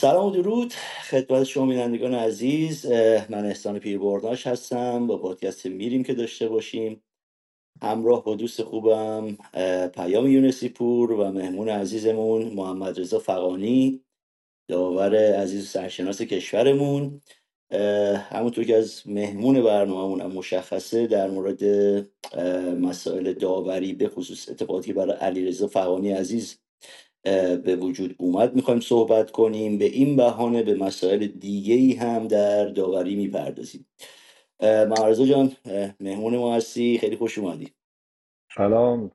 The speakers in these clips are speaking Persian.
سلام و درود خدمت شما بینندگان عزیز. من احسان پیربارداش هستم با پادکست میریم که داشته باشیم، همراه با دوست خوبم پیام یونسیپور و مهمون عزیزمون محمدرضا فغانی، داور عزیز و سرشناس کشورمون. همونطور که از مهمون برنامه‌مون هم مشخصه، در مورد مسائل داوری به خصوص اتفاقاتی برای علیرضا فغانی عزیز به وجود اومد میخوایم صحبت کنیم. به این بهانه به مسائل دیگه‌ای هم در داوری میپردازیم. محمدرضا جان مهمون ما هستی، خیلی خوش اومدی. سلام،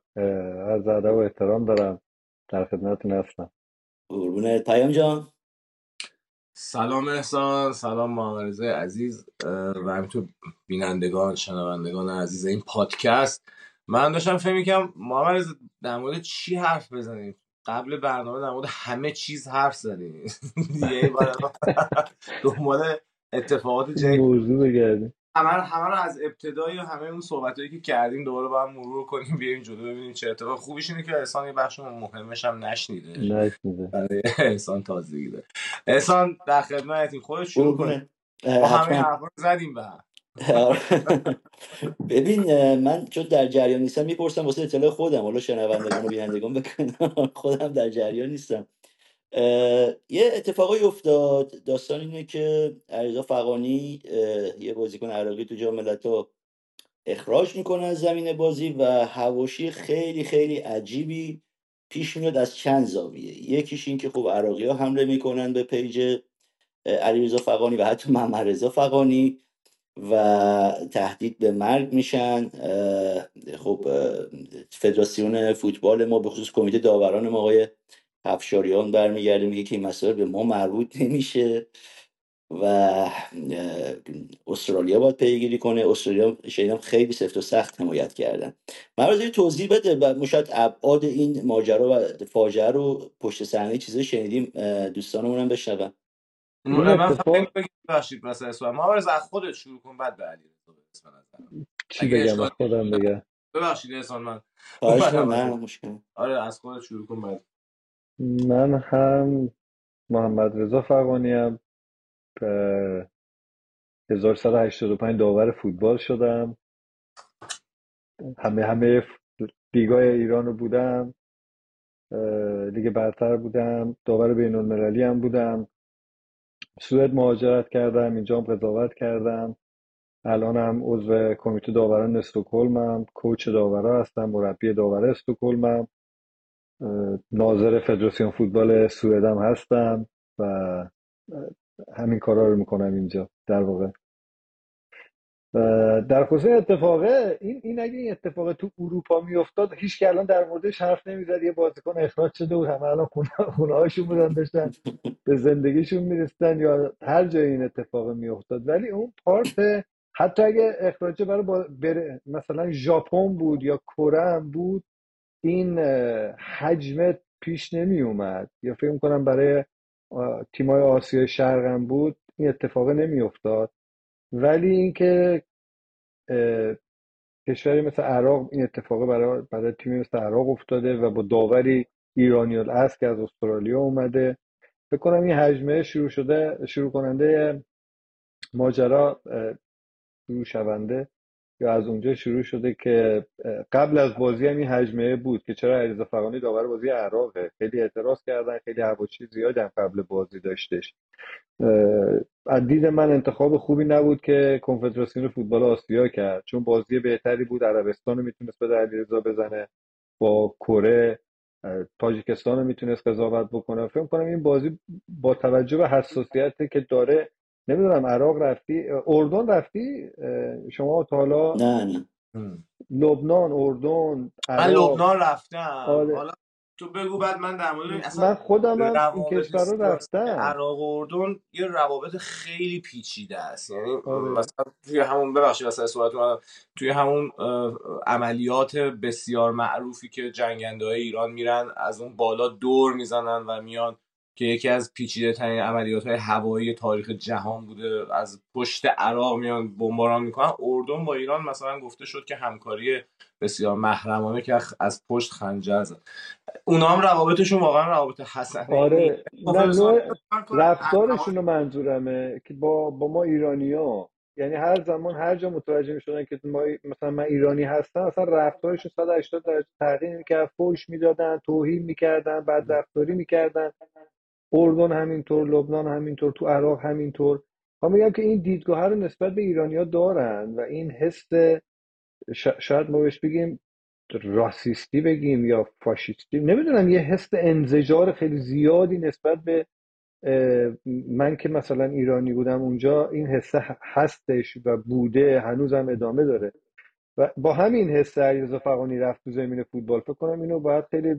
عرض ادب و احترام دارم، در خدمتتون هستم. قربونت پیام جان. سلام احسان، سلام محمدرضا عزیز و همینطور بینندگان شنوندگان عزیز این پادکست. من داشتم فکر می‌کردم محمدرضا در مورد چی حرف بزنیم. قبل برنامه در مورد همه چیز حرف زدیم، دیگه باید دنبال اتفاقات جدید موضوع بگردیم. همه رو از ابتدای و همه اون صحبتایی که کردیم دوباره با هم مرور کنیم، بیایم جلو ببینیم چه اتفاق. خوبیش اینه که احسان یه بخش مهمش هم نشنیده. برای احسان تازگی داره. احسان در خدمتی، خودت شروع کن. ما همه حرفا رو زدیم به هم. ببین من چون در جریان نیستم میپرسم واسه اطلاع خودم، حالا شنوندگان و بینندگان بکنم، خودم در جریان نیستم. یه اتفاقی افتاد. داستان اینه که علیرضا فغانی یه بازیکن عراقی تو جام ملت‌ها اخراج میکنه از زمین بازی و حواشی خیلی خیلی عجیبی پیش میاد از چند زاویه. یکیش این که خب عراقی‌ها حمله میکنن به پیج علیرضا فغانی و حتی محمدرضا فغانی و تهدید به مرگ میشن. خب فدراسیون فوتبال ما به خصوص کمیته داوران ما آقای افشاریان برمیگرده میگه که این مسائل به ما مربوط نمیشه و استرالیا باید پیگیری کنه. استرالیا شنیدم خیلی سفت و سخت حمایت کردن. مرضی توضیح بده و مشاهد ابعاد این ماجرا و فاجعه رو پشت صحنه چیزا شنیدیم، دوستانمون هم بشنون. من فکر می‌کنم باشید مثلا اسوام ما از خودت شروع کن بعد به علیرضا بس. من چی بگم خودم بگم؟ ببخشید احسان من مشکل. آره از خودت شروع کن بعد. من هم محمدرضا فغانی ام، 1185 داور فوتبال شدم. همه لیگ‌های ایران رو بودم. لیگ برتر بودم، داور بین‌المللی هم بودم. سوئد مهاجرت کردم، اینجا هم قضاوت کردم. الان هم عضو کمیته داوران استکهلمم، کوچ داورا هستم، مربی داور استکهلمم، ناظر فدراسیون فوتبال سوئد هم هستم و همین کارا رو میکنم اینجا در واقع. در خصوص اتفاقه این اگه این اتفاق تو اروپا میافتاد هیچ که الان در موردش حرف نمیزد. یه بازیکن اخراج شده و همه الان خونه‌هاشون بودن، داشتن به زندگیشون میرسیدن یا هر جای این اتفاق میافتاد. ولی اون پارت حتی اگه اخراج برای مثلا ژاپن بود یا کره هم بود، این حجم پیش نمی اومد یا فکر می‌کنم برای تیم‌های آسیای شرق هم بود این اتفاق نمی افتاد. ولی اینکه کشوری مثل عراق این اتفاق برای تیمی مثل عراق افتاده و با داوری ایرانی الاصل که از استرالیا اومده، فکر کنم این هجمه شروع کننده ماجرا شروع شونده یا از اونجا شروع شده که قبل از بازی هم این هجمه بود که چرا علیرضا فغانی داور بازی عراقه. خیلی اعتراض کردن، خیلی حواشی زیادی هم قبل بازی داشتش. از دید من انتخاب خوبی نبود که کنفدراسیون فوتبال آسیا کرد، چون بازی بهتری بود. عربستان رو میتونست بده علیرضا بزنه، با کره، تاجیکستان رو میتونست قضاوت بکنه. فکر می‌کنم این بازی با توجه به حساسیتی که داره، نمیدونم عراق رفتی، اردن رفتی شما تا حالا؟ نه لبنان، اردن، عراق. من لبنان رفتم. حالا تو بگو بعد من در مورد اصلا من خودم این کشورا رفتم. عراق و اردن یه روابط خیلی پیچیده است. یعنی مثلا توی همون ببخشید مثلا صحبت من توی همون عملیات بسیار معروفی که جنگنده‌های ایران میرن از اون بالا دور میزنن و میان که یکی از پیچیده ترین عملیات های هوایی تاریخ جهان بوده، از پشت عراق میان بمباران میکنن. اردن با ایران مثلا گفته شد که همکاری بسیار محرمانه که از پشت خنجر زد. اونا هم روابطشون واقعا روابط حسنه. آره رفتارشون رو منظورمه که با ما ایرانی ها، یعنی هر زمان هر جا متوجه میشدن که مثلا من ایرانی هستم، اصلا رفتارشون 180 درجه تغییر میکرد. فوش میدادن، توهین میکردن، بدرفتاری میکردن. اردن همینطور، لبنان همینطور، تو عراق همینطور. من میگم که این دیدگاه رو نسبت به ایرانی‌ها دارن و این حس شاید ما بهش بگیم راسیستی بگیم یا فاشیستی، نمیدونم، یه حس انزجار خیلی زیادی نسبت به من که مثلا ایرانی بودم اونجا این حس هستش و بوده، هنوزم ادامه داره. و با همین حس علیرضا فغانی رفت تو زمین فوتبال. فکر کنم اینو باید خیلی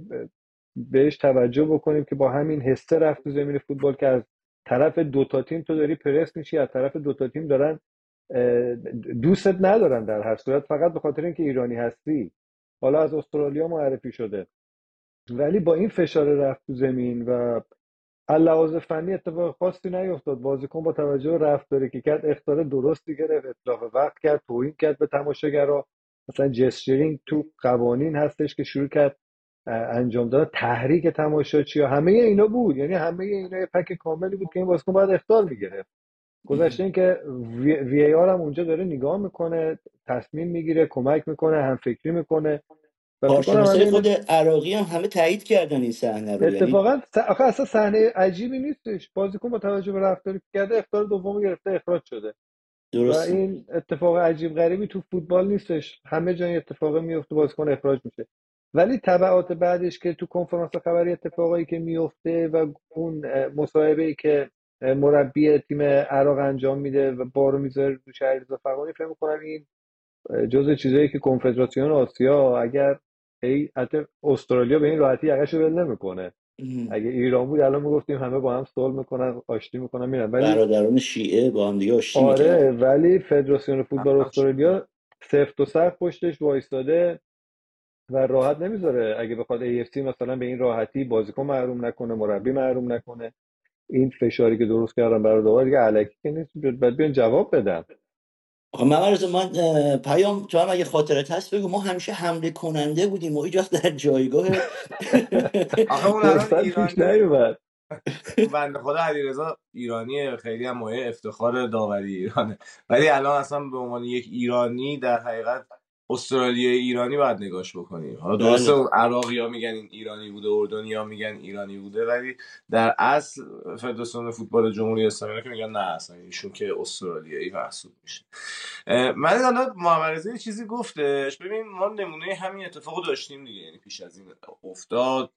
بهش توجه بکنیم که با همین حسه رفت تو زمین فوتبال که از طرف دوتا تیم تو داری پرس میشی، از طرف دوتا تیم دارن دوستت ندارن در هر صورت، فقط به خاطر اینکه ایرانی هستی. حالا از استرالیا معرفی شده، ولی با این فشار رفت تو زمین و علاوه فنی اتفاق خاصی نیفتاد. بازیکن با توجه به رفتاری که کرد اختیار درستی گرفت، اتلاف وقت کرد، توهین کرد به تماشاگرها. مثلا جسچرینگ تو قوانین هستش که شروع کرد انجام داد، تحریک تماشاگرها، همه اینا بود. یعنی همه اینا یه پک کاملی بود که این بازیکن باید اخطار می‌گرفت. گذشته این که وی آر هم اونجا داره نگاه میکنه، تصمیم میگیره، کمک میکنه، هم فکری میکنه. کارشناسای خود عراقی هم همه تایید کردن این صحنه رو. اتفاقا آخه اصلا صحنه عجیبی نیستش. بازیکن با توجه به رفتاری که کرده اخطار دوم گرفته، اخراج شده. درست. و این اتفاق عجیب غریبی تو فوتبال نیستش. همه جای اتفاقی میفته، بازیکن اخراج میشه. ولی تبعات بعدش که تو کنفرانس خبری اتفاقایی که میفته و اون مصاحبه‌ای که مربی تیم عراق انجام میده و بارو میذاره رو علیرضا فغانی، فکر می‌کنم این جزء چیزایی که کنفدراسیون آسیا اگر حتی استرالیا به این راحتی یقه‌شو ول نمی‌کنه. اگه ایران بود الان می‌گفتیم همه با هم صلح می‌کنن، آشتی می‌کنن، میرن. ولی برادران شیعه با هم دیگه آشتی می‌کنن. آره میکنن. ولی فدراسیون فوتبال استرالیا سفت و سخت پشتش وایستاده و راحت نمیذاره. اگه بخواد AFC مثلا به این راحتی بازیکن محروم نکنه، مربی محروم نکنه، این فشاری که درست کردن برای دوباره دیگه الکی که نیست، باید بیان جواب بدن. آقا من پیام تو هم اگه خاطرت هست بگو، ما همیشه حمله کننده بودیم و ایجاز در جایگاه آقا اون الان ایرانی بنده خدا علیرضا ایرانیه، خیلی هم مایه افتخار داوری ایرانه، ولی الان اصلا به عنوان یک ایرانی در حقیقت استرالیای ایرانی باید نگاش بکنیم. حالا درسته عراقی‌ها میگن این ایرانی بوده، اردنی‌ها میگن ایرانی بوده، ولی در اصل فدراسیون فوتبال جمهوری اسلامی که میگن نه اصلا ایشون که استرالیایی محسوب میشه. من الان محمدرضا چیزی گفتش. ببین ما نمونه همین اتفاقو داشتیم دیگه، یعنی پیش از این افتاد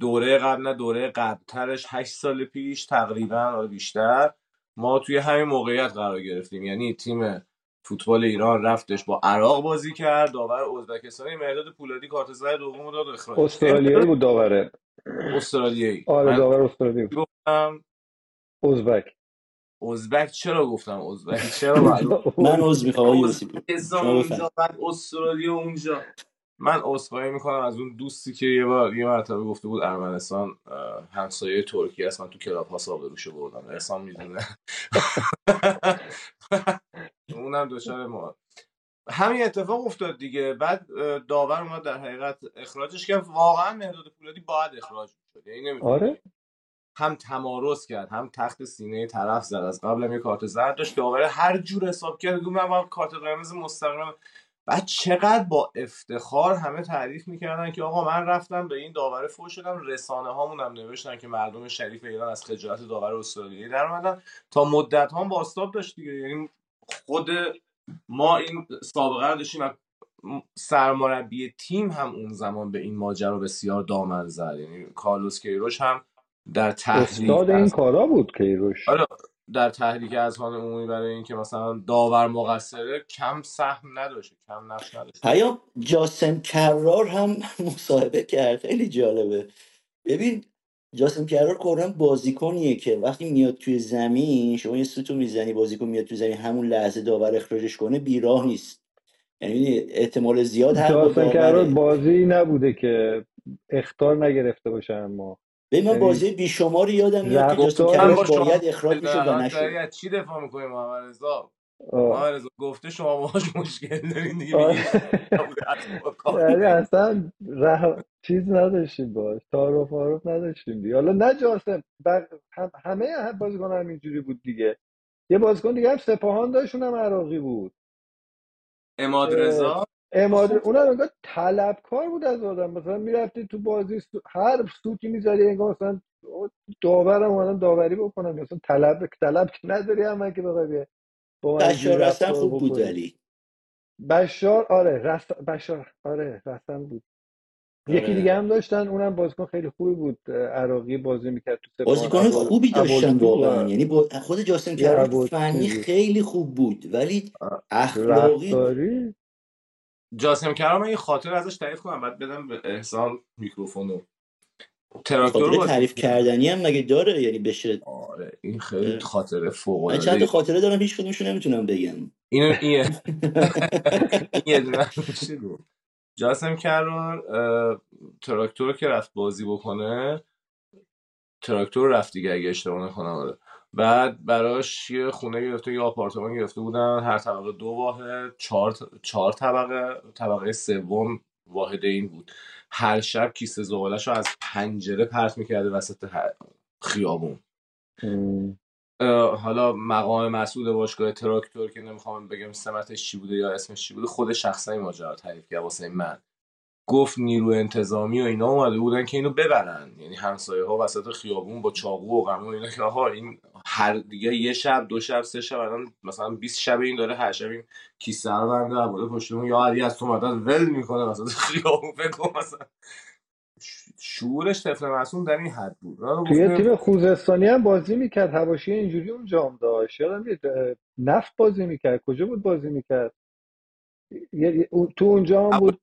دوره قبل، نه دوره قبلترش 8 سال پیش تقریبا بیشتر ما توی همین موقعیت قرار گرفتیم. یعنی تیم فوتبال ایران رفتش با عراق بازی کرد، داور ازبکستانی مرداد پولادی کارت زرد دومو داد، اخراج. استرالیایی بود داوره. استرالیایی. آره داور استرالیایی. گفتم ازبک چرا گفتم ازبک؟ چرا من عذر میخوام آقای یونسیپور. اونجا بعد استرالیا اونجا. من عذرخواهی میکنم از اون دوستی که یه مرتبه گفته بود ارمنستان همسایه ترکیه است. من تو کلاب ها سابقه‌شو بردم. احسان میدونه. اونم دوشاره ما همین اتفاق افتاد دیگه. بعد داور اومد در حقیقت اخراجش کرد. واقعا مهداد پولادی باید اخراج می‌شد، یعنی نمی‌دونه. آره هم تمارض کرد، هم تخت سینه طرف زد، از قبل هم یه کارت زرد داشت، داور هر جور حساب کرد گفت من باید کارت قرمز مستقیم. بعد چقدر با افتخار همه تعریف میکردن که آقا من رفتم به این داور فوش شدم، رسانه هامون هم نوشتن که مردم شریف ایران از خجالت داور استرالیایی در اومدن. تا مدت ها باستاب داشت دیگه، یعنی خود ما این سابقه رو داشتیم و سرمربی تیم هم اون زمان به این ماجرا بسیار دامن زد. یعنی کارلوس کیروش هم در تحریک استاد این کارا بود. کیروش آره در تحریک اذهان عمومی برای اینکه مثلا داور مقصره کم سهم نداشته، کم نقش نداشته. پیام جاسم کرار هم مصاحبه کرد، خیلی جالبه. ببین جاسم کرار کلا بازیکنیه که وقتی میاد توی زمین، شما یه سوتو میزنی، بازیکن میاد توی زمین، همون لحظه داور اخراجش کنه بیراه نیست. یعنی احتمال زیاد هر جاسم کرار بازی نبوده که اخطار نگرفته باشه. اما من بازی بیشمار یادم میاد که جاستین کیروش باید اخراج میشد و نشد. چی دفاع می‌کنی محمدرضا؟ محمدرضا گفته شما باهاش مشکل دارین دیگه، یعنی اصلا چیز نداشتیم باش، تعارف معارف نداشتیم دیگه. حالا نه جاستین، همه بازیکن‌ها همینجوری بود دیگه. یه بازیکن دیگه هم سپاهان داشون هم عراقی بود، عمادرضا. اونم انگار طلبکار بود از آدم، مثلا میرفتی تو بازی هر سوتی میذاری انگار مثلا داورم اومدم داوری بکنم، مثلا طلب که نداری هم که بخوای. بشار رستم خوب بود علی. بشار آره، بشار آره رستم بود. یکی دیگه هم داشتن، اونم بازیکن خیلی خوبی بود، عراقی بازی میکرد تو. بازیکن خوبی داشتن واقعا، یعنی خود جاسم کیروش فنی خیلی خوب بود ولی اخلاقی جاسم کرام این خاطر ازش تعریف کنم بعد بدم به احسان میکروفونو. تراکتور رو تعریف کردنی هم مگه داره، یعنی بشه. آره این خیلی خاطره فوق العاده. من چند خاطره دارم هیچ کدومشو نمیتونم بگم. اینه یه دونه شروع. جاسم کرام تراکتور که رفت بازی بکنه، تراکتور رفت دیگه اگه اشتباه نکنم، بعد براش یه خونه گرفته، یه آپارتمان گرفته بودن، هر طبقه 2 واحد، 4 طبقه، طبقه 3 واحد این بود. هر شب کیسه زغاله‌شو از پنجره پرت می‌کرده وسط خیابون. حالا مقام مسئول باشگاه تراکتور که نمیخوام بگم سمتش چی بوده یا اسمش چی بوده، خود شخصا این ماجرا تعریف کرد واسه من، گفت نیرو انتظامی و اینا اومده بودن که اینو ببرن، یعنی همسایه‌ها وسط خیابون با چاقو و قمو اینا که آها این هر دیگه یه شب 2 شب 3 شب الان مثلا 20 شب این داره هر شب این کیسه رو برنده عباده پشتمون یا علی از تو مدد ول میکنه وسط خیابون. فکر مثلا شعورش طفل معصوم در این حد بود. توی تیم خوزستانی هم بازی میکرد، حواشی اینجوری اونجام داشت، یادم نفت بازی میکرد، کجا بود بازی میکرد تو اونجا هم بود.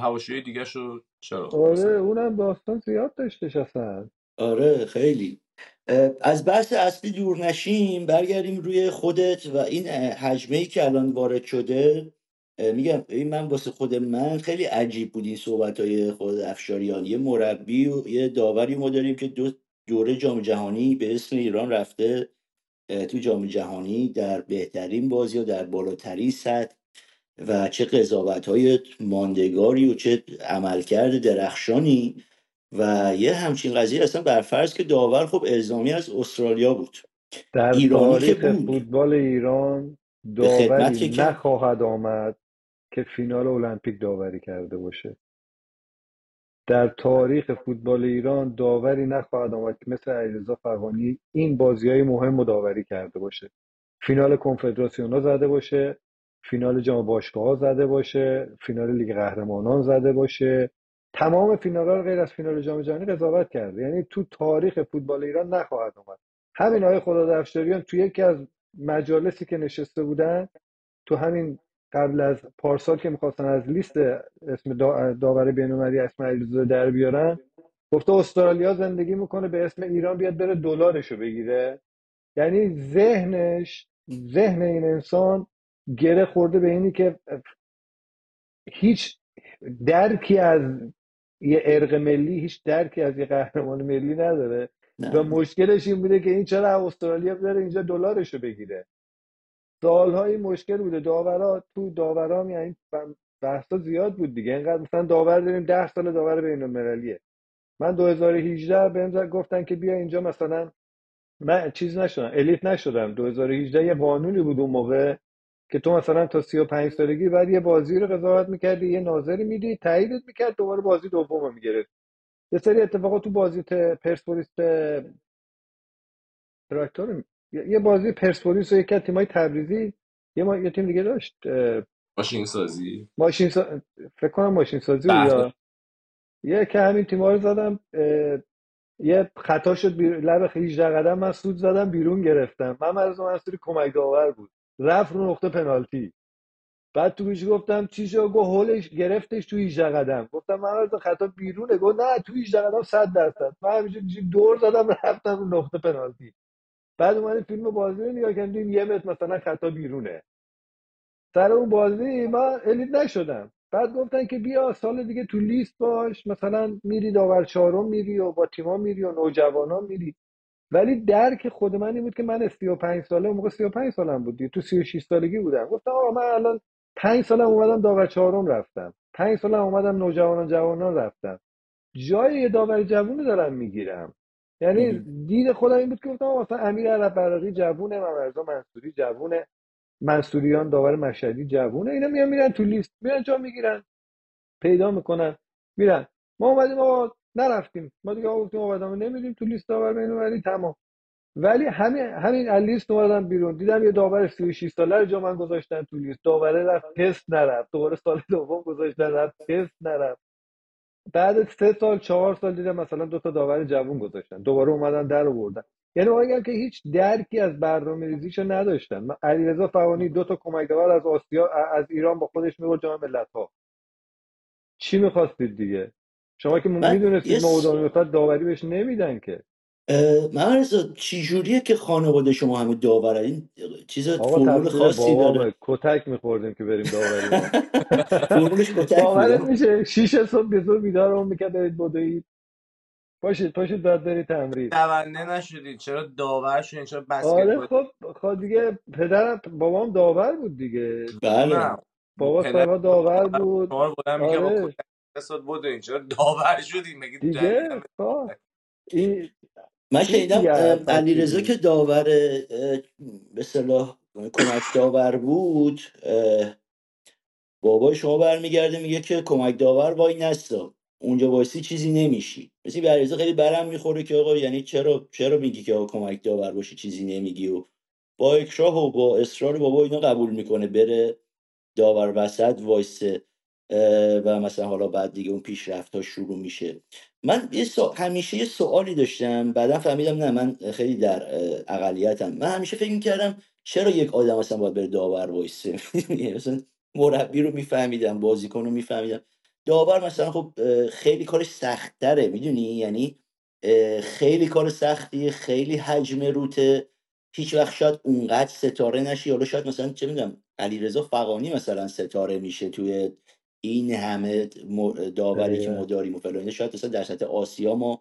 حواشی دیگه شو چرا؟ آره اونم داستان زیاد داشتش اصلا. آره خیلی. از بحث اصلی دور نشیم، برگردیم روی خودت و این حجمه‌ای که الان وارد شده. میگم این من واسه خود من خیلی عجیب بود این صحبت‌های خود افشاریان. یه مربی و یه داوری ما داریم که 2 دوره جام جهانی به اسم ایران رفته تو جام جهانی در بهترین بازی و در بالاترین سطح و چه قضاوت‌های ماندگاری و چه عملکرد درخشانی و یه همچین قضیه. اصلا برفرض که داور خب الزامی از استرالیا بود، در تاریخ فوتبال ایران داوری نخواهد آمد که فینال المپیک داوری کرده باشه. در تاریخ فوتبال ایران داوری نخواهد آمد که مثل علیرضا فغانی این بازی‌های مهم رو داوری کرده باشه، فینال کنفدراسیون‌ها زده باشه، فینال جام باشگاه‌ها زده باشه، فینال لیگ قهرمانان زده باشه، تمام فینال‌ها رو غیر از فینال جام جهانی قضاوت کرده. یعنی تو تاریخ فوتبال ایران نخواهد اومد. همین آقای خداداد افشاریان تو یکی از مجالسی که نشسته بودن تو همین قبل از پارسال که می‌خواستن از لیست اسم داور بین‌المللی اسماعیل شفیری در بیارن، گفته استرالیا زندگی می‌کنه به اسم ایران بیاد بره دلارشو بگیره. یعنی ذهن این انسان گره خورده به اینی که هیچ درکی از یه ارق ملی، هیچ درکی از یه قهرمان ملی نداره. و مشکلش این بوده که این چرا استرالیا داره اینجا دلارشو بگیره. سال‌های مشکل بوده داورا تو داورام، یعنی بحثا زیاد بود دیگه. اینقدر مثلا داور داریم 10 سال داور بین‌المللیه. من 2018 بهم گفتن که بیا اینجا، مثلا من چیز نشدم، الیت نشدم. 2018 یه قانونی بود اون موقع که تو مثلا تا 35 سالگی بعد یه بازی رو قضاوت می‌کردی، یه ناظری می‌دی، تاییدت می‌کرد، دوباره بازی دومو می‌گرفت. یه سری اتفاقات تو بازی پرسپولیس تراکتور، یه بازی پرسپولیس و یک تیمای تبریزی، یه تیم دیگه داشت ماشین سازی فکر کنم ماشین سازی یا یکی همین تیم‌ها رو زدم، یه خطا شد لب 18 قدم من سود زدم بیرون گرفتم. محمدرضا منصوری کمک داور بود، رفت رو نقطه پنالتی. بعد تو پیش گفتم چی شو، گفت هولش گرفتش تو 18 قدم. گفتم محمد خطا بیرونه، گفت نه تو 18 قدم 100%. من همینجوری دور زدم رفتم رو نقطه پنالتی. بعد اومدیم فیلم بازی رو نگاه کردیم، یه متر مثلا خطا بیرونه. سر اون بازی من الیت نشدم. بعد گفتن که بیا سال دیگه تو لیست باش، مثلا میری داور چهارم میری و با تیما میری و نوجوانا میری. ولی درک خود من این بود که من 35 ساله، اون موقع 35 سالم بود دیگه، تو 36 سالگی بودم، گفتم آقا من الان 5 سالم اومدم داور چهارم رفتم، 5 سالم اومدم نوجوانان جوانان رفتم، جای یه داور جوونو دارم میگیرم. یعنی دید خودم این بود که گفتم مثلا امیر عرب برقی جوونه، محمدرضا منصوری جوونه، منصوریان داور مشهدی جوونه، اینا میان میرن تو لیست، میرن جا میگیرن، پیدا میکنن، میرن. ما اومدیم آقا نرفتیم، ما دیگه گفتیم آقا نمیریم تو لیست داور بین‌المللی، تمام. ولی همین از لیست اومدم بیرون، دیدم یه داور 36 ساله رو جا من گذاشتن تو لیست، داوره رفت تست نرفت، دوباره سال دوم گذاشتن رفت تست نرفت، بعد از 3 سال 4 سال دیدم مثلا دو تا داور جوون گذاشتن، دوباره اومدن در آوردن. یعنی واقعا که هیچ درکی از برنامه‌ریزیش نداشتن. علیرضا فغانی دو تا کمک داور از آسیا از ایران با خودش می‌برد جام ملت‌ها، چی می‌خواستید دیگه؟ شما که می‌دونستید نودانیات داوری بهش نمیدن که. محمدرضا چی جوریه که خانواده شما همه داوره؟ این چیزا فرمول خاصی داره؟ کتک می‌خوردیم که بریم داوری. فرمولش کتک داور میشه. 6 صبح به زور بیدارم می‌کرد برید بدوید. پاشید داد برید تمرین. دونده نشدید، چرا داور شدید، چرا بسکتبال؟ خب دیگه پدرم بابام داور بود دیگه. بله. بابا سرها داور بود. بار بودم میگه با کتک بسات بدوید، چرا داور شدید مگه دیگه؟ این من شنیدم علیرضا که داور به اصطلاح کمک داور بود، بابای شما برمیگرده میگه که کمک داور وای نستا، اونجا وایسی چیزی نمیشی. مثلا به علیرضا خیلی برم میخوره که آقا یعنی چرا میگی که آقا کمک داور باشی چیزی نمیگی، و با اکراه و با اصرار بابا اینا قبول میکنه بره داور وسط وایسه و مثلا حالا بعد دیگه اون پیشرفت ها شروع میشه. من همیشه یه سوالی داشتم، بعدا فهمیدم نه من خیلی در اقلیتم. من همیشه فکر میکردم چرا یک آدم اصلا باید بره داور وایسه؟ مثلا مربی رو میفهمیدم، بازیکن رو میفهمیدم، داور مثلا خب خیلی کار سخت تره، میدونی، یعنی خیلی کار سختی، خیلی حجم روته، هیچ وقت شاید اونقدر ستاره نشی. حالا شاید مثلا چه میدونم علیرضا فغانی مثلا ستاره میشه توی این همه داوری که ما داریم و فلان، شاید مثلا در سطح آسیا ما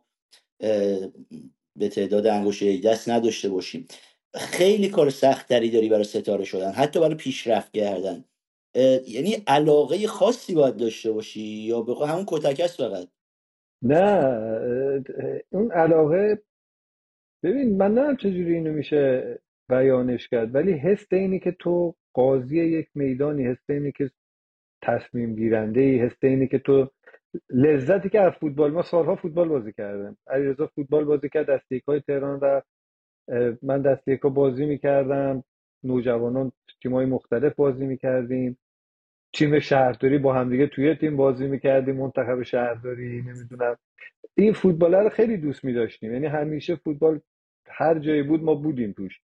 به تعداد انگشت دست نداشته باشیم. خیلی کار سخت تری داری برای ستاره شدن، حتی برای پیشرفت کردن. یعنی علاقه خاصی باید داشته باشی یا بخوای همون کتکست فقط؟ نه اون علاقه، ببین من نمیدونم چجوری اینو میشه بیانش کرد، ولی حس اینی که تو قاضی یک میدانی، حس اینی که تصمیم گیرنده ای، حس اینه که تو لذتی که از فوتبال، ما سالها فوتبال بازی کردم، علیرضا فوتبال بازی کرد، دسته یکای تهران و من دسته یکا بازی میکردم، نوجوانان تیمای مختلف بازی میکردیم، تیم شهرداری با همدیگه توی تیم بازی میکردیم، منتخب شهرداری، نمیدونم، این فوتبال رو خیلی دوست میداشتیم. یعنی همیشه فوتبال هر جایی بود ما بودیم توش.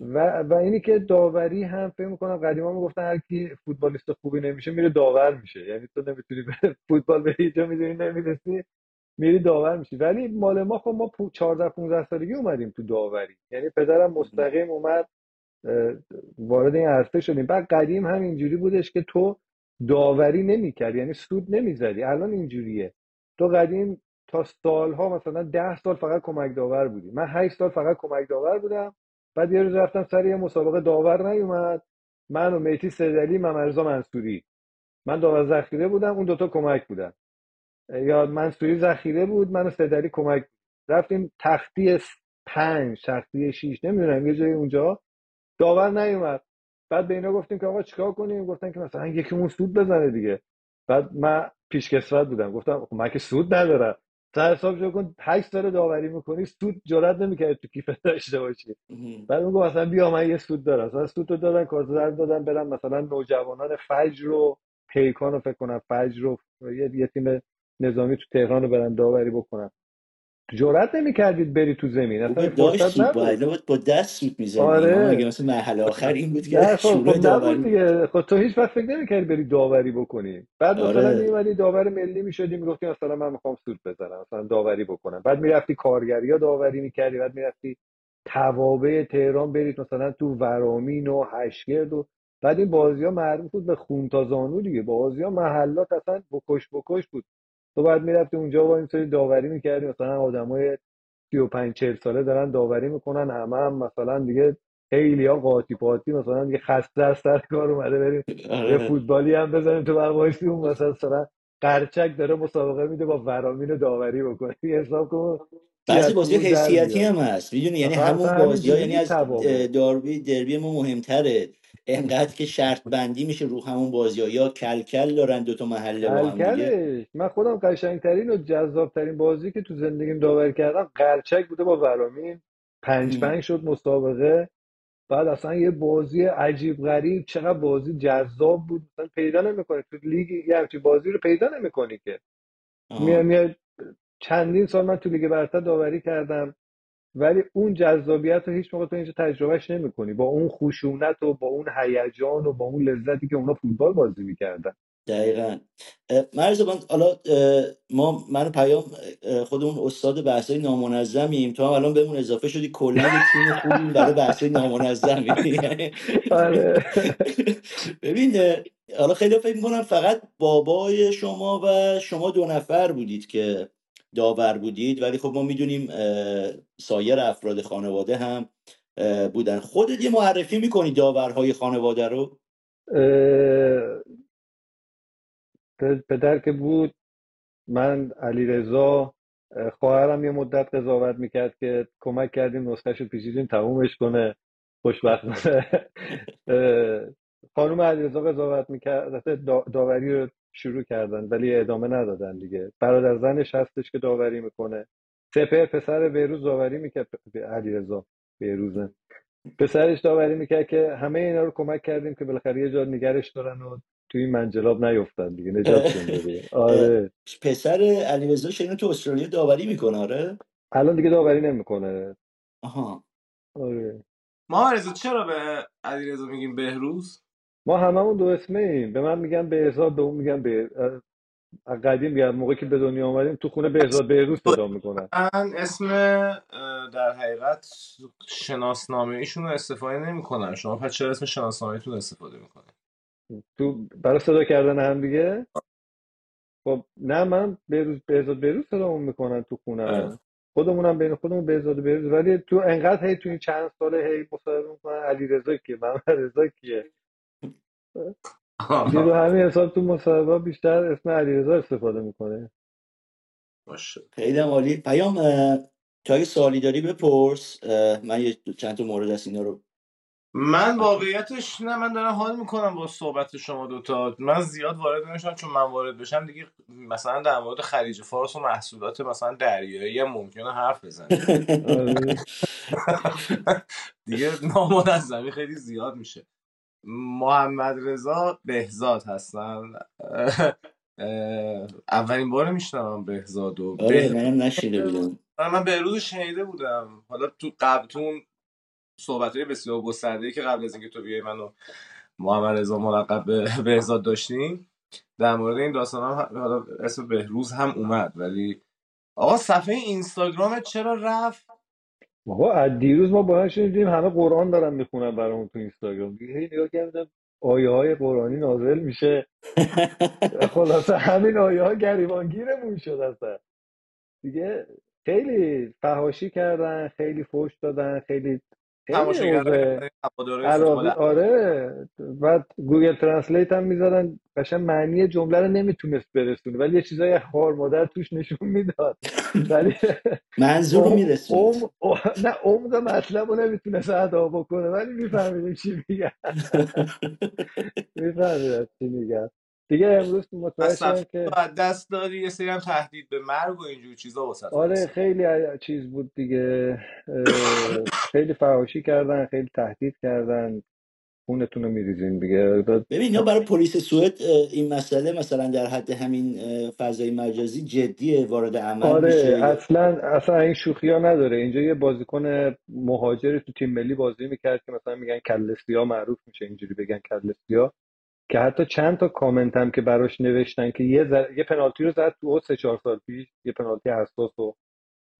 و اینی که داوری هم فکر می‌کنم قدیما میگفتن هر کی فوتبالیست خوبی نمیشه میره داور میشه، یعنی تو نمیتونی به فوتبال بری جا میدونی نمیرسی میری داور میشی. ولی مال ما خب ما 14 15 سالگی اومدیم تو داوری، یعنی پدرم مستقیم اومد وارد این عرصه شدیم. بعد قدیم هم اینجوری بودش که تو داوری نمی‌کردی، یعنی سود نمی‌زدی. الان اینجوریه، تو قدیم تا سال‌ها مثلا 10 سال فقط کمک داور بودی، من 8 سال فقط کمک داور بودم، بعد یه روز رفتم سر یه مسابقه داور نیومد، من و مهدی سدلی، محمدرضا منصوری، من داور ذخیره بودم، اون دوتا کمک بودن، یا منصوری ذخیره بود من و سدلی کمک، رفتیم تختی 5 تختی 6 نمیدونم یه جای اونجا، داور نیومد. بعد به اینا گفتیم که آقا چیکار کنیم؟ گفتن که مثلا یکیمون سود بزنه دیگه. بعد من پیشکسوت بودم، گفتم من که سود ندارم، تا حساب جو کن 8 سال داوری میکنی سود جرئت نمیکنی تو کیفت داشته باشی. بعد میگم مثلا بیا من یه سود دارم، مثلا سودو دادن کارزار دادن برن مثلا نوجوانان فجر رو پیکانو فکر کنم فجر رو یه تیم نظامی تو تهران رو برن داوری بکنن، جرئت نمیکردید بری تو زمین، اصلا فرصت نبود، با دست سود میزدی. آره. میگم مثلا مرحله آخر این بود که شروع داوری دیگه، خب تو هیچ وقت فکر نمیکردی بری داوری بکنی. بعد مثلا میومدی داور ملی میشدی، میگفتی مثلا من میخوام سود بزنم، مثلا داوری بکنم، بعد میرفتی کارگریا داوری میکردی، بعد میرفتی توابع تهران برید مثلا تو ورامین و هشگرد و بعد این بازی‌ها معروف بود به خون تا زانو دیگه، بازی‌ها محلات اصلا بکش بود. تو بعد می‌رفتی اونجا و این سری داوری می‌کردی، مثلا آدمای 35 40 ساله دارن داوری می‌کنن، همه هم مثلا دیگه خیلی‌ها قاطی پاتی مثلا دیگه خسته از سر کار اومده، بریم یه فوتبالی هم بزنیم تو برنامه‌ریزی، اون مثلا قرچک داره مسابقه میده با ورامین داوری بکنه. حساب کن بعضی بازی‌ها حیثیتی هم هست می‌دونی، یعنی همون بازی‌ها یعنی از دربی ما مهم‌تره، اینقدر که شرط بندی میشه رو همون بازی‌ها، یا کلکل دارن دو تا محله با هم دیگه. من خودم قشنگترین و جذابترین بازی که تو زندگیم داور کردم قرچک بوده با ورامین، 5-5 شد مسابقه. بعد اصلا یه بازی عجیب غریب، چقدر بازی جذاب بود، مثلا پیدا نمی‌کنی تو لیگ یه همچین بازی رو پیدا نمی‌کنی که. میام چندین سال من تو لیگ برتر داوری کردم ولی اون جذابیت رو هیچ موقع تو اینجا تجربهش نمی‌کنی، با اون خشونت و با اون هیجان و با اون لذتی که اونا فوتبال بازی می‌کردن. دقیقاً. مرزبان حالا من پیام خودمون استاد بحث‌های نامنظمیم، تو هم الان بهمون اضافه شدی، کلاً یه تیم خوبیم برای بحث‌های نامنظمی. آره. ببین حالا خیلی فکر می‌کنم فقط بابای شما و شما دو نفر بودید که داور بودید، ولی خب ما میدونیم سایر افراد خانواده هم بودن. خودت یه معرفی میکنی داورهای خانواده رو؟ پدر که بود، من، علیرضا، خواهرم یه مدت قضاوت میکرد که کمک کردیم نسخه‌شو پیچیدیم تمومش کنه، خوشبختانه خانوم علیرضا قضاوت میکرد، داوری رو شروع کردن ولی ادامه ندادن دیگه. برادر زنش هستش که داوری میکنه، سپر پسر بیروز داوری میکرد، علیرضا بیروزه پسرش داوری میکرد، که همه اینا رو کمک کردیم که بالاخره یه جا نگرش دارن و توی منجلاب نیفتن دیگه، نجات شدن. آره پسر علیرضا شنو تو استرالیا داوری میکنه. آره الان دیگه داوری نمیکنه. آها آره. ما علیرضا، چرا به علیرضا میگیم بهروز؟ ما هممون دو اسمه ایم، به من میگن بهزاد، به اون میگن به قدیم میگن، موقعی که به دنیا اومدیم تو خونه بهزاد بهروز صدا میکنن. من اسم در حقیقت شناسنامه ایشون رو استفاده نمیکنن، شما پس چرا اسم شناسنامه‌تون استفاده میکنید تو برای صدا کردن هم دیگه؟ خب نه، من بهزاد بهروز صدامون میکنن تو خونه، خودمونم بین خودمون بهزاد بهروز، ولی تو انقدر هی تو این چند ساله هی مصاحبه میکنن علیرضا کیه، محمد رضا کیه، دیرو همین حساب تو مصاحبه بیشتر اسم علیرضا استفاده میکنه. باشه خیلی عالی. پیام تو اگه سوالی داری بپرس، من یه چند تا مورد از اینا رو من واقعیتش نه، من دارم حال میکنم با صحبت شما دوتا، من زیاد وارد نمیشم چون من وارد بشم دیگه مثلا در مورد خلیج فارس و محصولات مثلا دریایی هم ممکنه حرف بزنیم دیگه، نامنظمی خیلی زیاد میشه. محمدرضا بهزاد هستن، اولین بار میشنوم بهزاد و منم نشیده بودم، من بهروز شنیده بودم. حالا تو قبلتون صحبت‌های بسیار گسترده‌ای که قبل از اینکه تو بیای منو محمدرضا ملقب بهزاد داشتیم در مورد این داستانم، حالا اسم بهروز هم اومد. ولی آقا صفحه اینستاگرامت چرا رفت؟ بابا از دیروز ما باید شدیم همه قرآن دارن میخونن برامون تو اینستاگرام دیگه، نگاه کردم آیه های قرآنی نازل میشه خلاصه همین آیه ها گریبانگیرمون شد اصلا دیگه. خیلی فحاشی کردن، خیلی فحش دادن، خیلی تماشاگرای هواداری. آره بعد گوگل ترنسلیت هم میذارن قشنگ معنی جمله رو نمیتونست برسونه ولی یه چیزای خار مادر توش نشون میداد ولی منظور میرسون، نه عمق مطلب رو نمیتونست ادا بکنه ولی میفهمیدیم چی میگن دیگه. امروز متوجه که دست داری یه سری هم تهدید به مرگ و اینجور چیزا وسط. آره خیلی چیز بود دیگه، خیلی فحاشی کردن، خیلی تهدید کردن، خونتون رو می‌ریزیم دیگه. ببین اینا برای پلیس سوئد این مسئله مثلا در حد همین فضای مجازی جدیه، وارد عمل میشه. اصلا این شوخی‌ها نداره. اینجا یه بازیکن مهاجر تو تیم ملی بازی می‌کرد که مثلا میگن کلسیا، معروف میشه اینجوری بگن کلسیا، که حتی چند تا کامنت هم که براش نوشتن که یه پنالتی رو زد تو 3-4 سال پیش، یه پنالتی حساس و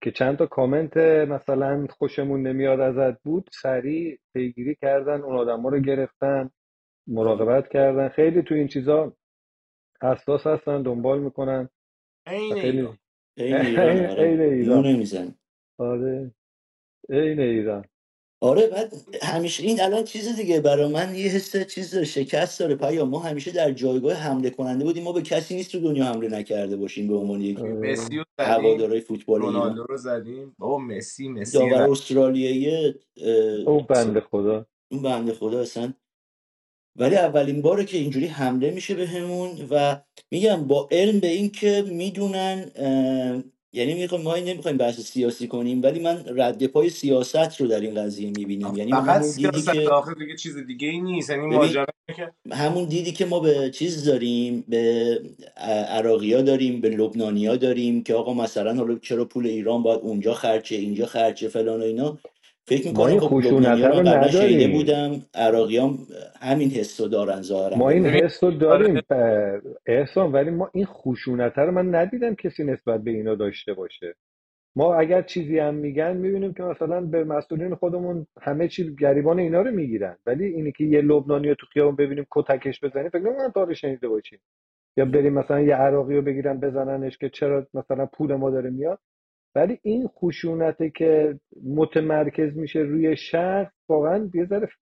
که چند تا کامنت مثلا خوشمون نمیاد ازت بود، سریع پیگیری کردن اون آدما رو گرفتن مراقبت کردن، خیلی تو این چیزا حساس هستن، دنبال میکنن. عین ایران. آره بعد همیشه این الان چیز دیگه برای من یه حس چیز داره، شکست داره پیام. ما همیشه در جایگاه حمله کننده بودیم، ما به کسی نیست تو دنیا حمله نکرده باشیم. به عنوان یک مسی هواداری فوتبال رونالدو رو زدیم، بابا مسی داور استرالیایی، اون بنده خدا اصلا. ولی اولین باره که اینجوری حمله میشه بهمون و میگم با علم به این که میدونن، یعنی ما نمیخوایم بحث سیاسی کنیم، ولی من رد پای سیاست رو در این قضیه میبینم. یعنی فقط سیاست آخر دیگه چیز دیگه ای نیست. یعنی ماجرا که همون دیدی که ما به چیز داریم، به عراقی‌ها داریم، به لبنانی‌ها داریم که آقا مثلا حالا چرا پول ایران باید اونجا خرچه، اینجا خرچه، فلان و اینا. فکر می‌کنم خب لبنانی‌ها رو قبلا شنیده بودم، عراقی‌ها همین حسو دارن ظاهرا. ما این حسو داریم احسان، ولی ما این خشونت رو من ندیدم کسی نسبت به اینا داشته باشه. ما اگر چیزی هم میگن می‌بینیم که مثلا به مسئولین خودمون همه چی گریبان اینا رو میگیرن، ولی اینی که یه لبنانی رو تو خیابون ببینیم کتکش بزنیم فکر نمی‌کنم تا شنیده باشیم. یا بریم مثلا یه عراقی رو بگیرن بزننش که چرا مثلا پول ما داره میاد. ولی این خشونته که متمرکز میشه روی شخص واقعا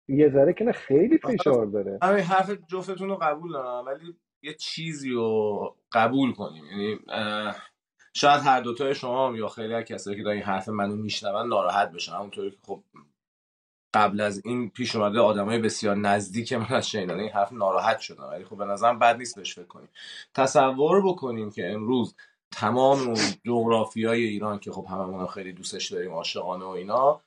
یه ذره که نه خیلی فشار داره. همین حرف جفتتون رو قبول دارم، ولی یه چیزی رو قبول کنیم، یعنی شاید هر دوتای شما یا خیلی از کسایی که دارن این حرف منو میشنون ناراحت بشن، همونطوری که خب قبل از این پیش اومده آدمای بسیار نزدیک من از شنیدن این حرف ناراحت شدن، ولی خب به نظرم بد نیست بهش فکر کنیم. تصور بکنیم که امروز تمام اون جغرافیای ایران که خب هممون خیلی دوستش داریم، عاشقانه و اینا،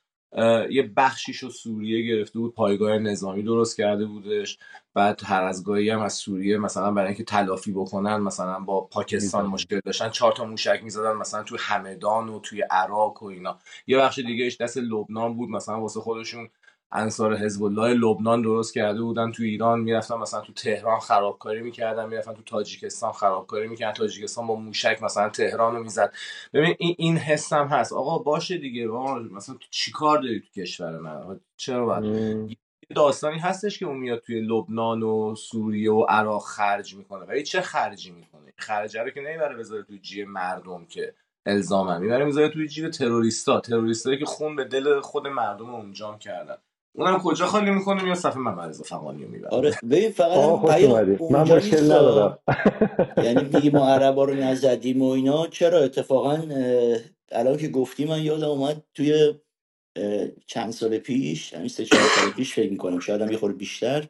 یه بخشیشو سوریه گرفته بود، پایگاه نظامی درست کرده بودش، بعد هر از گاهی هم از سوریه مثلا برای اینکه تلافی بکنن مثلا با پاکستان مشکل داشتن 4 تا موشک می‌زدن مثلا توی همدان و توی عراق و اینا. یه بخش دیگهش دست لبنان بود، مثلا واسه خودشون انصار حزب الله لبنان درست کرده بودن، تو ایران میرفتن مثلا تو تهران خرابکاری میکردن، میرفتن تو تاجیکستان خرابکاری میکردن، تاجیکستان با موشک مثلا تهران رو میزد. ببین این حس هم هست، آقا باشه دیگه، مثلا تو چیکار داری تو کشور من، چرا باید داستانی هستش که اون میاد توی لبنان و سوریه و عراق خرج میکنه، ولی چه خرجی میکنه؟ خرجه رو که نمیبره بذاره تو جیب مردم که الزاما میبره، میذاره تو جیب تروریستایی که خون به دل خود مردم اونجا کردن. اونم کجا خالی میکنم یا صفحه محمدرضا فغانی رو میبرم. آره ببین فقط من مشکل ندارم. یعنی دیگه ما عربا رو نزدیم و اینا، چرا اتفاقا الان که گفتی من یادم اومد توی چند سال پیش، همین 3-4 سال پیش فکر میکنم، شاید هم یه خورده بیشتر،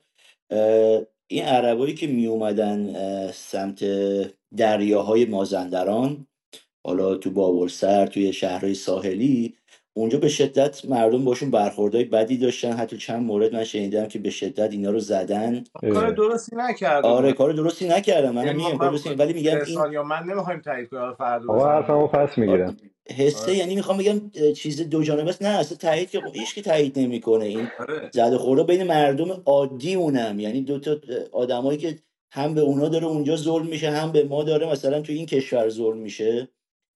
این عربایی که میومدن سمت دریاهای مازندران، حالا تو بابلسر، توی شهرهای ساحلی اونجا به شدت مردم باشون برخوردهای بدی داشتن، حتی چند مورد من شنیدم که به شدت اینا رو زدن. کار درستی نکردم. من میگم کار درستی، ولی میگم این یا من نمیخوایم تایید کنیم فردا. آقا حرفمو پس میگیرم. حسه یعنی میخوام بگم چیز دو جانبه است. نه اصلا تایید که هیچ کی تایید نمیکنه. این زد و خورد بین مردم عادی اونم، یعنی دو تا آدمایی که هم به اونا داره اونجا ظلم میشه، هم به ما داره مثلا تو این کشور ظلم میشه،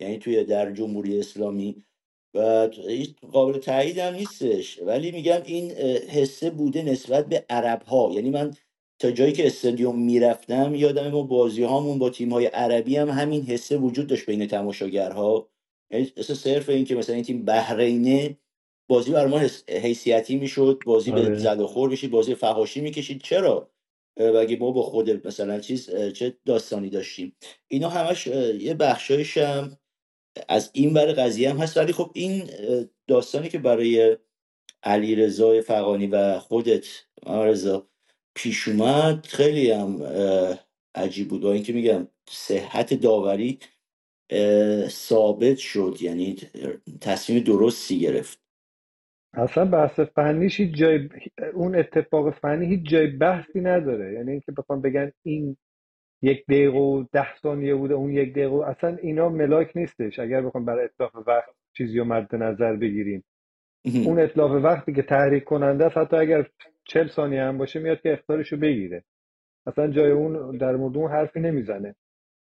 یعنی توی در جمهوری اسلامی و قابل تایید هم نیستش. ولی میگم این حسه بوده نسبت به عرب ها، یعنی من تا جایی که استادیوم میرفتم یادم ما بازی هامون با تیم های عربی هم همین حسه وجود داشت بین تماشاگرها. یعنی صرف این که مثلا این تیم بحرینه، بازی برای ما حیثیتی میشد، بازی به زد و خورد میشید، بازی فحاشی میکشید. چرا؟ وگه ما با خود مثلا چیز چه داستانی داشتیم. اینا همش یه بخشایش هم از این برای قضیه هم هست. ولی خب این داستانی که برای علیرضا فغانی و خودت رضا پیش اومد خیلی هم عجیب بود، و این که میگم صحت داوری ثابت شد، یعنی تصمیم درستی گرفت. اصلا بحث فنیش هیچ جای اون اتفاق فنی هیچ جای بحثی نداره، یعنی اینکه بخوام بگن این 1 دقیقه و 10 ثانیه بوده، اون 1 دقیقه، اصلا اینا ملاک نیستش. اگر بخوام برای اتلاف وقت چیزی رو مد نظر بگیریم، اون اتلاف وقتی که تحریک کننده است، حتی اگر 40 ثانیه هم باشه میاد که اختارش رو بگیره، اصلا جای اون در مورد اون حرفی نمیزنه.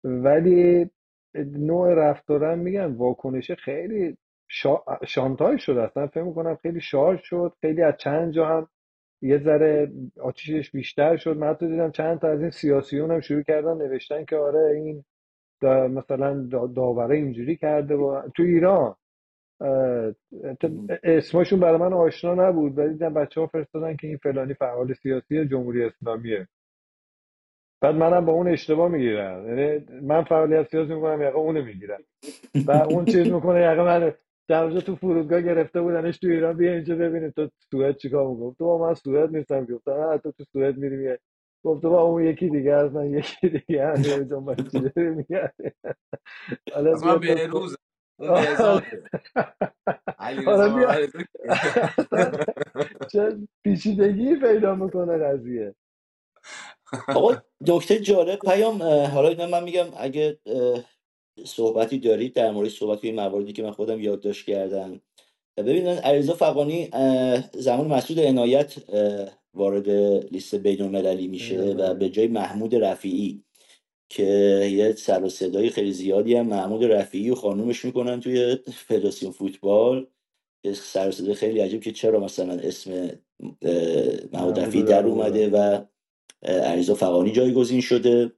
ولی نوع رفتارم میگن واکنشه خیلی شانتاژ شد، اصلا فهم میکنم خیلی شارژ شد، خیلی از چند جا هم یه ذره آتیشش بیشتر شد. من حتی دیدم چند تا از این سیاسیون هم شروع کردن نوشتن که آره این مثلا داوره اینجوری کرده و تو ایران اسمشون برای من آشنا نبود ولی دیدم بچه‌ها فرستادن که این فلانی فعال سیاسی جمهوری اسلامیه. بعد منم با اون اشتباه میگیرم، یعنی من فعالیت سیاسی میکنم یقه اونو میگیرم و اون چیز میکنه یقه من. در واقع تو فرودگاه گرفته بودنش تو ایران، بیا اینجا ببینید تو سوئد چیکار میکنم. تو با من سوئد نیستم، گفتم تو سوئد میری میای، گفت با اون یکی دیگه از من یکی دیگه از جنبش داره میاد. حالا به روز علیرضا چه پیچیدگی پیدا میکنه قضیه. آقا دکتر جالب پیام، حالا من میگم اگه صحبتی دارید در مورد صحبتی مواردی که من خودم یادداشت کردم. ببینن علیرضا فغانی زمان مسعود عنایت وارد لیست بین‌المللی میشه و به جای محمود رفیعی که یه سر و صدای خیلی زیادی هم محمود رفیعی و خانومش میکنن توی فدراسیون فوتبال، سر و صدای خیلی عجیب که چرا مثلا اسم محمود رفیعی در اومده و علیرضا فغانی جایگزین شده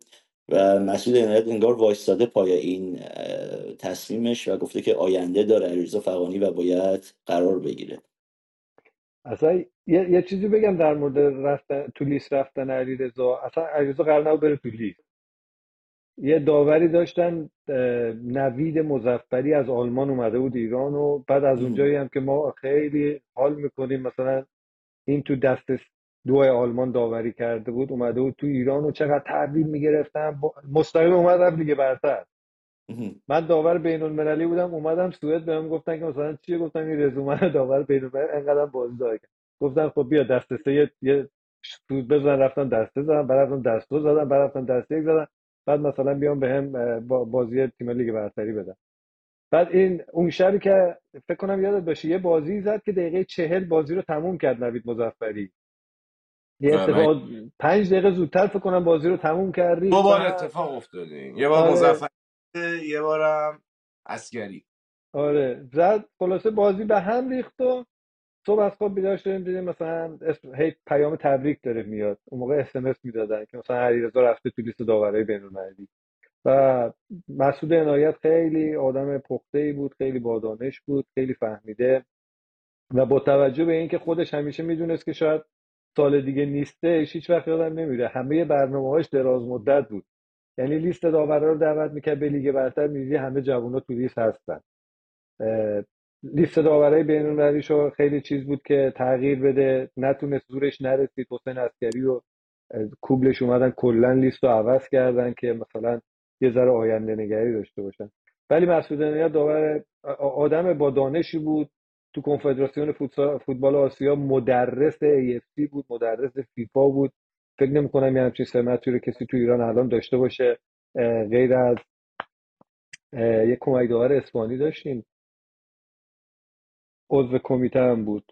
و مسعود عنایت انگار وایستاده پای این تصمیمش و گفته که آینده داره علیرضا فغانی و باید قرار بگیره. اصلا یه چیزی بگم در مورد رفتن تو لیست، رفتن علیرضا. اصلا علیرضا قرار نبود بره تو لیست. یه داوری داشتن، نوید مظفری از آلمان اومده بود ایران و بعد از اونجایی هم که ما خیلی حال میکنیم مثلا این تو دست دوی آلمان داوری کرده بود اومده بود تو ایران و چقدر تحویل میگرفتن، مستقیم اومد رفت دیگه برتر. من داور بین‌المللی بودم اومدم سوئد بهم گفتن که مثلا چیه، گفتم این رزومه داور بین‌المللی انقدر بازدار کرد. گفتن خب بیا دسته سه یه سود بزن، رفتن دسته زدن، رفتن دسته دو زدن، رفتن دسته یک زدن، بعد مثلا بیام بهم بازی تیم لیگ برتری بدن. بعد این اون شبی که فکر کنم یادت باشه یه بازی زد که دقیقه 40 بازی رو تموم کرد نوید مظفری. یه اتفاق 5 دقیقه زودتر فکر کنم بازی رو تموم کردی. دو بار اتفاق افتاد، یه بار مظفری یه بارم اسکری. آره زد، خلاصه بازی به هم ریخت و صبح از خواب بیدار شدیم دیدیم مثلا هی پیام تبریک داره میاد. اون موقع اس ام اس میدادن که مثلا علیرضا رفته تو لیست داورای بین‌المللی و مسعود عنایت خیلی آدم پخته‌ای بود، خیلی با دانش بود، خیلی فهمیده و با توجه به اینکه خودش همیشه میدونست که شاید سال دیگه نیستش هیچ وقت یادم نمیره همه برنامه‌هاش دراز مدت بود، یعنی لیست داورا رو دعوت میکرد به لیگ برتر، می‌دید همه جوونا تو لیست هستن. لیست داورای بین‌المللیشو خیلی چیز بود که تغییر بده، نتونست زورش نرسید. حسین عسکری و کوبلش اومدن کلا لیست رو عوض کردن که مثلا یه ذره آینده نگری داشته باشن. ولی مسعود عنایت داور آدم با دانشی بود، تو کنفدراسیون فوتبال آسیا مدرس AFC بود، مدرس فیفا بود. فکر نمی‌کنم یه همچین سمتی رو کسی تو ایران الان داشته باشه غیر از یک کمک داور اسپانی داشتیم، عضو کمیته هم بود.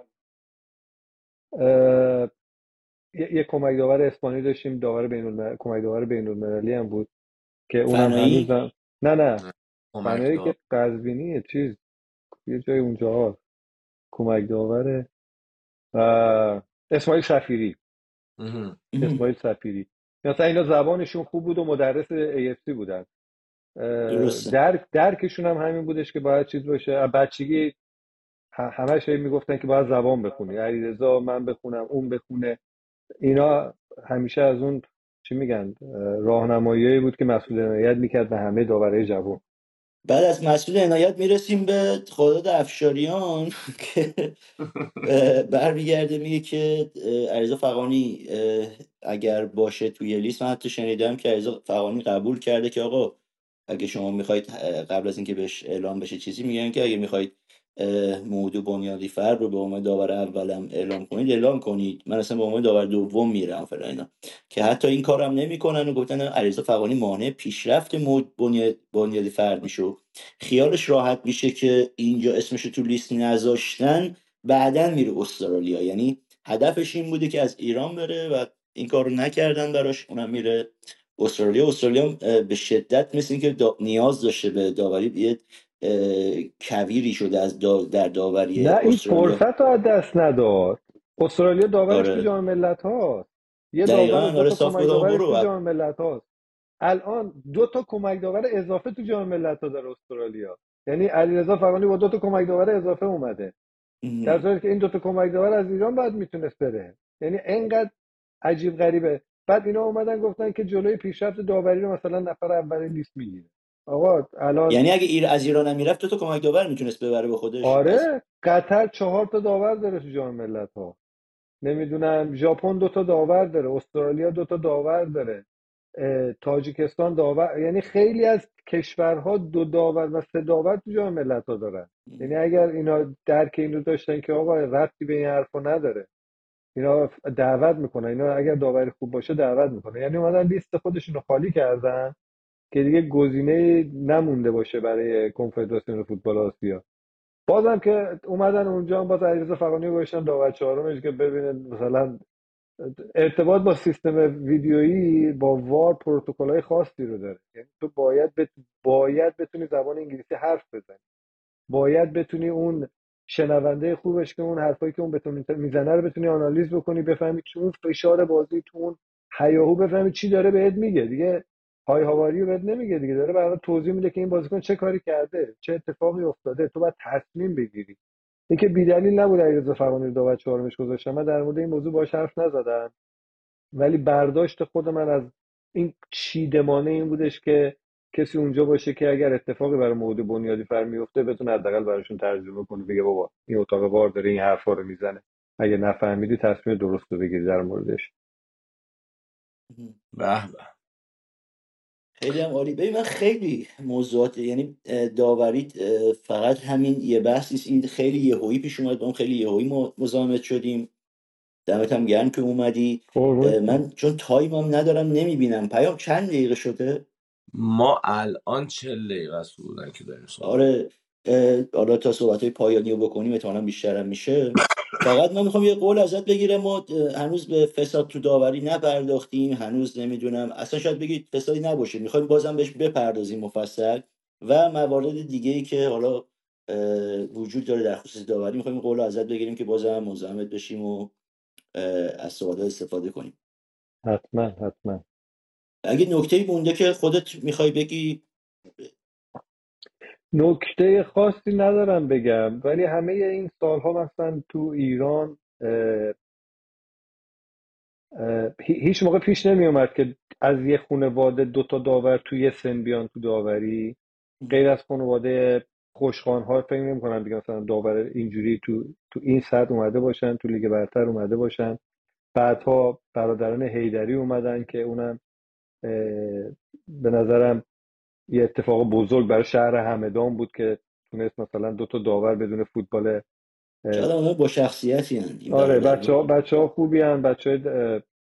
یک کمک داور اسپانی داشتیم، کمک داور بین‌المللی هم بود که اونم هنوزم نه فنایی که قزوینیه چیز یه جای اونجاها کمک داوره اسماعیل شفیری. اسماعیل شفیری مثلا اینا زبانشون خوب بود و مدرس AFC بودن، درکشون هم همین بودش که باید چیز باشه. بچگی همه شایی میگفتن که باید زبان بخونی، علیرضا من بخونم اون بخونه، اینا همیشه از اون چی میگن راهنماییایی بود که مسعود عنایت میکرد به همه داورای جوان. بعد از مسعود عنایت میرسیم به خداد افشاریان که برمیگرده میگه که علیرضا فغانی اگر باشه توی لیست، من حتی شنیدم که علیرضا فغانی قبول کرده که آقا اگه شما میخواید قبل از اینکه بهش اعلام بشه چیزی، میگن که اگه میخواید موضوع بنیادی فر رو به عنوان داور اولم اعلام کنید اعلام کنید، من اصلا به عنوان داور دوم میرم فلان، که حتی این کارم نمیکنن و گفتن علیرضا فغانی مانع پیشرفت بنیادی فر میشه، خیالش راحت میشه که اینجا اسمش رو تو لیست نذاشتن بعدن میره استرالیا، یعنی هدفش این بوده که از ایران بره و این کارو نکردن براش، اونم میره استرالیا به شدت مثل اینکه نیاز داشته به داوری کویری شده از در داوری. نه این فرصت رو از دست نداد، استرالیا داورش تو جام ملت‌ها یه داور کمک داور تو جام ملت‌ها الان دو تا کمک داور اضافه تو جام ملت‌ها در استرالیا، یعنی علیرضا فغانی با دو تا کمک داور اضافه اومده، در صورتی که این دو تا کمک داور از ایران بعد میتونست بره. یعنی اینقدر عجیب غریبه. بعد اینا اومدن گفتن که جلوی پیشرفت داوری رو مثلا نفر اول لیست میگیره. آقا الان یعنی اگه از ایران هم میرفت تو کمک داور میتونست ببره به خودش. آره قطر 4 تا داور داره تو جام ملت‌ها، نمیدونم ژاپن 2 تا داور داره، استرالیا 2 تا داور داره، تاجیکستان داور، یعنی خیلی از کشورها 2 داور و 3 داور تو جام ملت‌ها دارن. یعنی اگر اینا درک این رو داشتن که آقا ربطی به این حرفا نداره، اینا دعوت میکنن، اینا اگر داوری خوب باشه دعوت میکنن، یعنی اومدن لیست خودشون رو خالی کردن که دیگه گزینه نمونده باشه برای کنفدراسیون فوتبال آسیا. بازم که اومدن اونجا باز علیرضا فغانی رو گذاشتن داور چهارمش که ببینه مثلا ارتباط با سیستم ویدیویی با وار پروتکل‌های خاصی رو داره، یعنی تو باید بتونی زبان انگلیسی حرف بزنی، باید بتونی اون شنونده خوبش که اون حرفایی که اون بتونه میزنه رو بتونی آنالیز بکنی، بفهمی چون فشار بازی تو اون هیاهو بفهمی چی داره بهت میگه دیگه، های هاواریو بهت نمیگه دیگه، داره برات توضیح میده که این بازیکن چه کاری کرده، چه اتفاقی افتاده، تو باید تصمیم بگیری. اینکه بی‌دلیل نبود علیرضا فغانی رو داور چهارمش گذاشتم. من در مورد این موضوع باهاش حرف نزدم، ولی برداشت خود من از این چیدمانه این بودش که کسی اونجا باشه که اگر اتفاقی برای موعود بنیادی فرمیفته بتونه حداقل براشون ترجمه کنه، بگه بابا این اتاق وار داره این حرفا رو میزنه، اگه نفهمیدی تصمیم درست رو بگیری در موردش. به به خیلی هم عالی. ببین من خیلی موضوعات، یعنی داوری فقط همین یه بحث نیست، این خیلی یهویی پیش اومد، با اون خیلی یهویی مزاحمت شدیم. دمت هم گرم که اومدی. من چون تایمم ندارم نمیبینم پیام چند دقیقه شده. ما الان 40 دقیقه است بودن که داریم صحبت. آره حالا تا صحبت‌های پایانی رو بکنیم احتمالاً بیشترم میشه. فقط من میخوام یه قول ازت بگیرم، ما هنوز به فساد تو داوری نپرداختیم، هنوز نمیدونم اصلا شاید بگید فسادی نباشه، میخوایم بازم بهش بپردازیم مفصل و موارد دیگه‌ای که حالا وجود داره در خصوص داوری، میخوایم قول ازت بگیریم که بازم مزاحمت بشیم و از سوالات استفاده کنیم. حتما اگه نکته‌ای مونده که خودت میخوای بگی. نکته خاصی ندارم بگم، ولی همه این سالها مثلا تو ایران هیچ موقع پیش نمی اومد که از یه خانواده 2 تا داور تو یه سن بیان تو داوری، غیر از خانواده خوشخوان‌ها فکر نمی‌کنم دیگه مثلا داور اینجوری تو این سطح اومده باشن، تو لیگ برتر اومده باشن. بعدها برادران حیدری اومدن که اونم به نظرم یه اتفاق بزرگ برای شهر همدان بود که تونست مثلا 2 تا داور بدون فوتبال چرا با شخصیتی هستن. آره بچه‌ها خوبی هستن،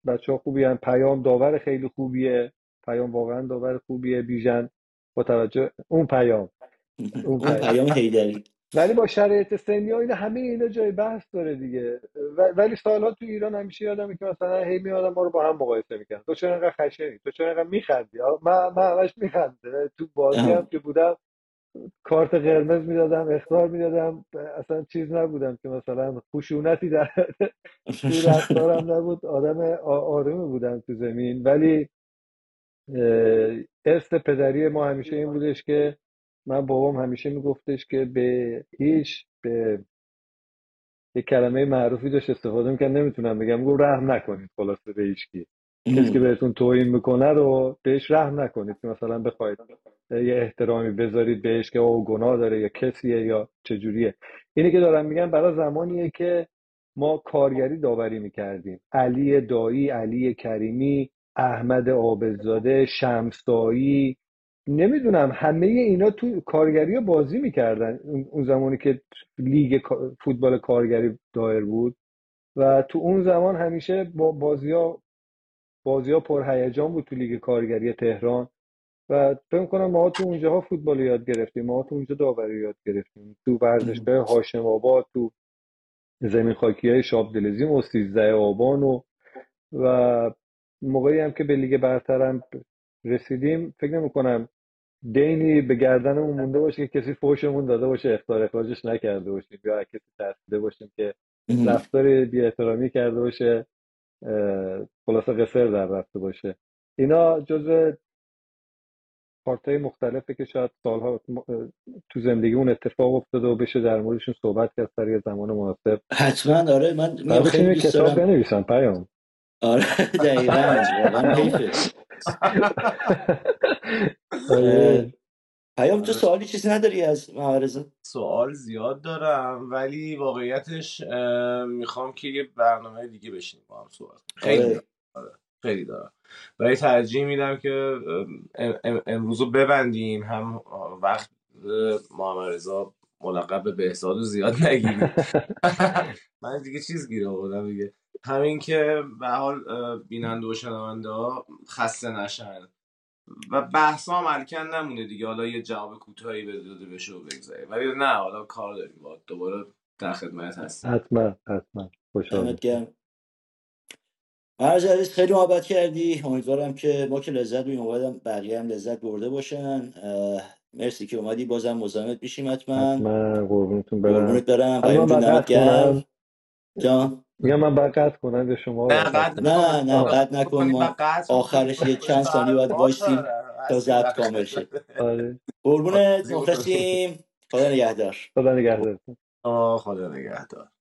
بچه‌ها خوبی هستن. پیام داور خیلی خوبیه، پیام واقعا داور خوبیه، بیژن با توجه اون پیام حیدری، ولی با شرایط سنی‌ها اینا همه اینا جای بحث داره دیگه. ولی سال‌ها تو ایران همیشه یادمه که مثلا هی میادم ما رو با هم مقایسه می‌کردن، تو چرا انقدر خشنی، تو چرا انقدر می‌خندی. من همش می‌خندم تو بازی هم که بودم، کارت قرمز میدادم، اخطار میدادم، اصلا چیز نبودم که مثلا خشونتی در رفتارم نبود، آدم آرومی بودم تو زمین. ولی ارث پدری ما همیشه این بودش که من بابام همیشه میگفتش که به یک کلمه معروفی داشت استفاده میکرد، نمیتونم بگم، میگم رحم نکنید خلاصه به هیچ کی، کسی که بهتون توهین میکنه رو بهش رحم نکنید، که مثلا بخواید یه احترامی بذارید بهش که او گناه داره یا کسیه یا چجوریه. اینی که دارم میگم برای زمانیه که ما کارگری داوری میکردیم، علی دایی، علی کریمی، احمد آبزاده، شمس دایی، نمیدونم همه اینا تو کارگری ها بازی میکردن اون زمانی که لیگ فوتبال کارگری دایر بود، و تو اون زمان همیشه بازی ها پرهیجان بود تو لیگ کارگری تهران، و فکر کنم ما تو اونجاها فوتبال یاد گرفتیم، ما تو اونجا داوری یاد گرفتیم، تو ورزشگاه هاشم آباد، تو زمین خاکی های شاب دلزیم و 13 آبان و موقعی هم که به لیگ برترم رسیدیم فکر نمی‌کنم دینی به گردنمون مونده باشه که کسی فحشمون داده باشه، اخطار اخراجش نکرده باشیم یا کسی ترسیده باشیم که رفتار بی‌احترامی کرده باشه، خلاصه قصر در رفته باشه. اینا جزء کارتای مختلفه که شاید سالها تو زندگی اون اتفاق افتاده و بشه در موردشون صحبت کرد در یه زمان مناسب. حتما آره، من خیلی کتاب بنویسم پیام. آره دقیقاً واقعا حیفه. پیام تو سوالی چیزی نداری از محمدرضا؟ سوال زیاد دارم ولی واقعیتش میخوام که یه برنامه دیگه بشینیم با هم صحبت کنیم. خیلی دارم ولی ترجیح میدم که امروزو ببندیم، هم وقت محمدرضا ملقب به بهزادو زیاد نگیریم. من دیگه چیز گیر آوردم دیگه، همین که به حال بیننده و شنونده ها خسته نشن و بحث هم الکن نمونه دیگه. حالا یه جواب کوتاهی بده بشه و بگذاره، ولی نه حالا کار داریم باید دوباره در خدمت هستیم. حتما خوشحالم مرز عزیز، خیلی محبت کردی. امیدوارم که ما که لذت ببریم امیدوارم بقیه هم لذت برده باشن. مرسی که اومدی، بازم مزاحمت میشیم. حتما قربونتون برم. قربونت برم. پیام جان میگم من بقت کنم به شما. نه قد نکن، ما آخرش یه چند ثانیه باید وایسیم تا ضبط کامل شه. آره قربونت، مخلصیم. خدا نگهدار. خدا نگهدار.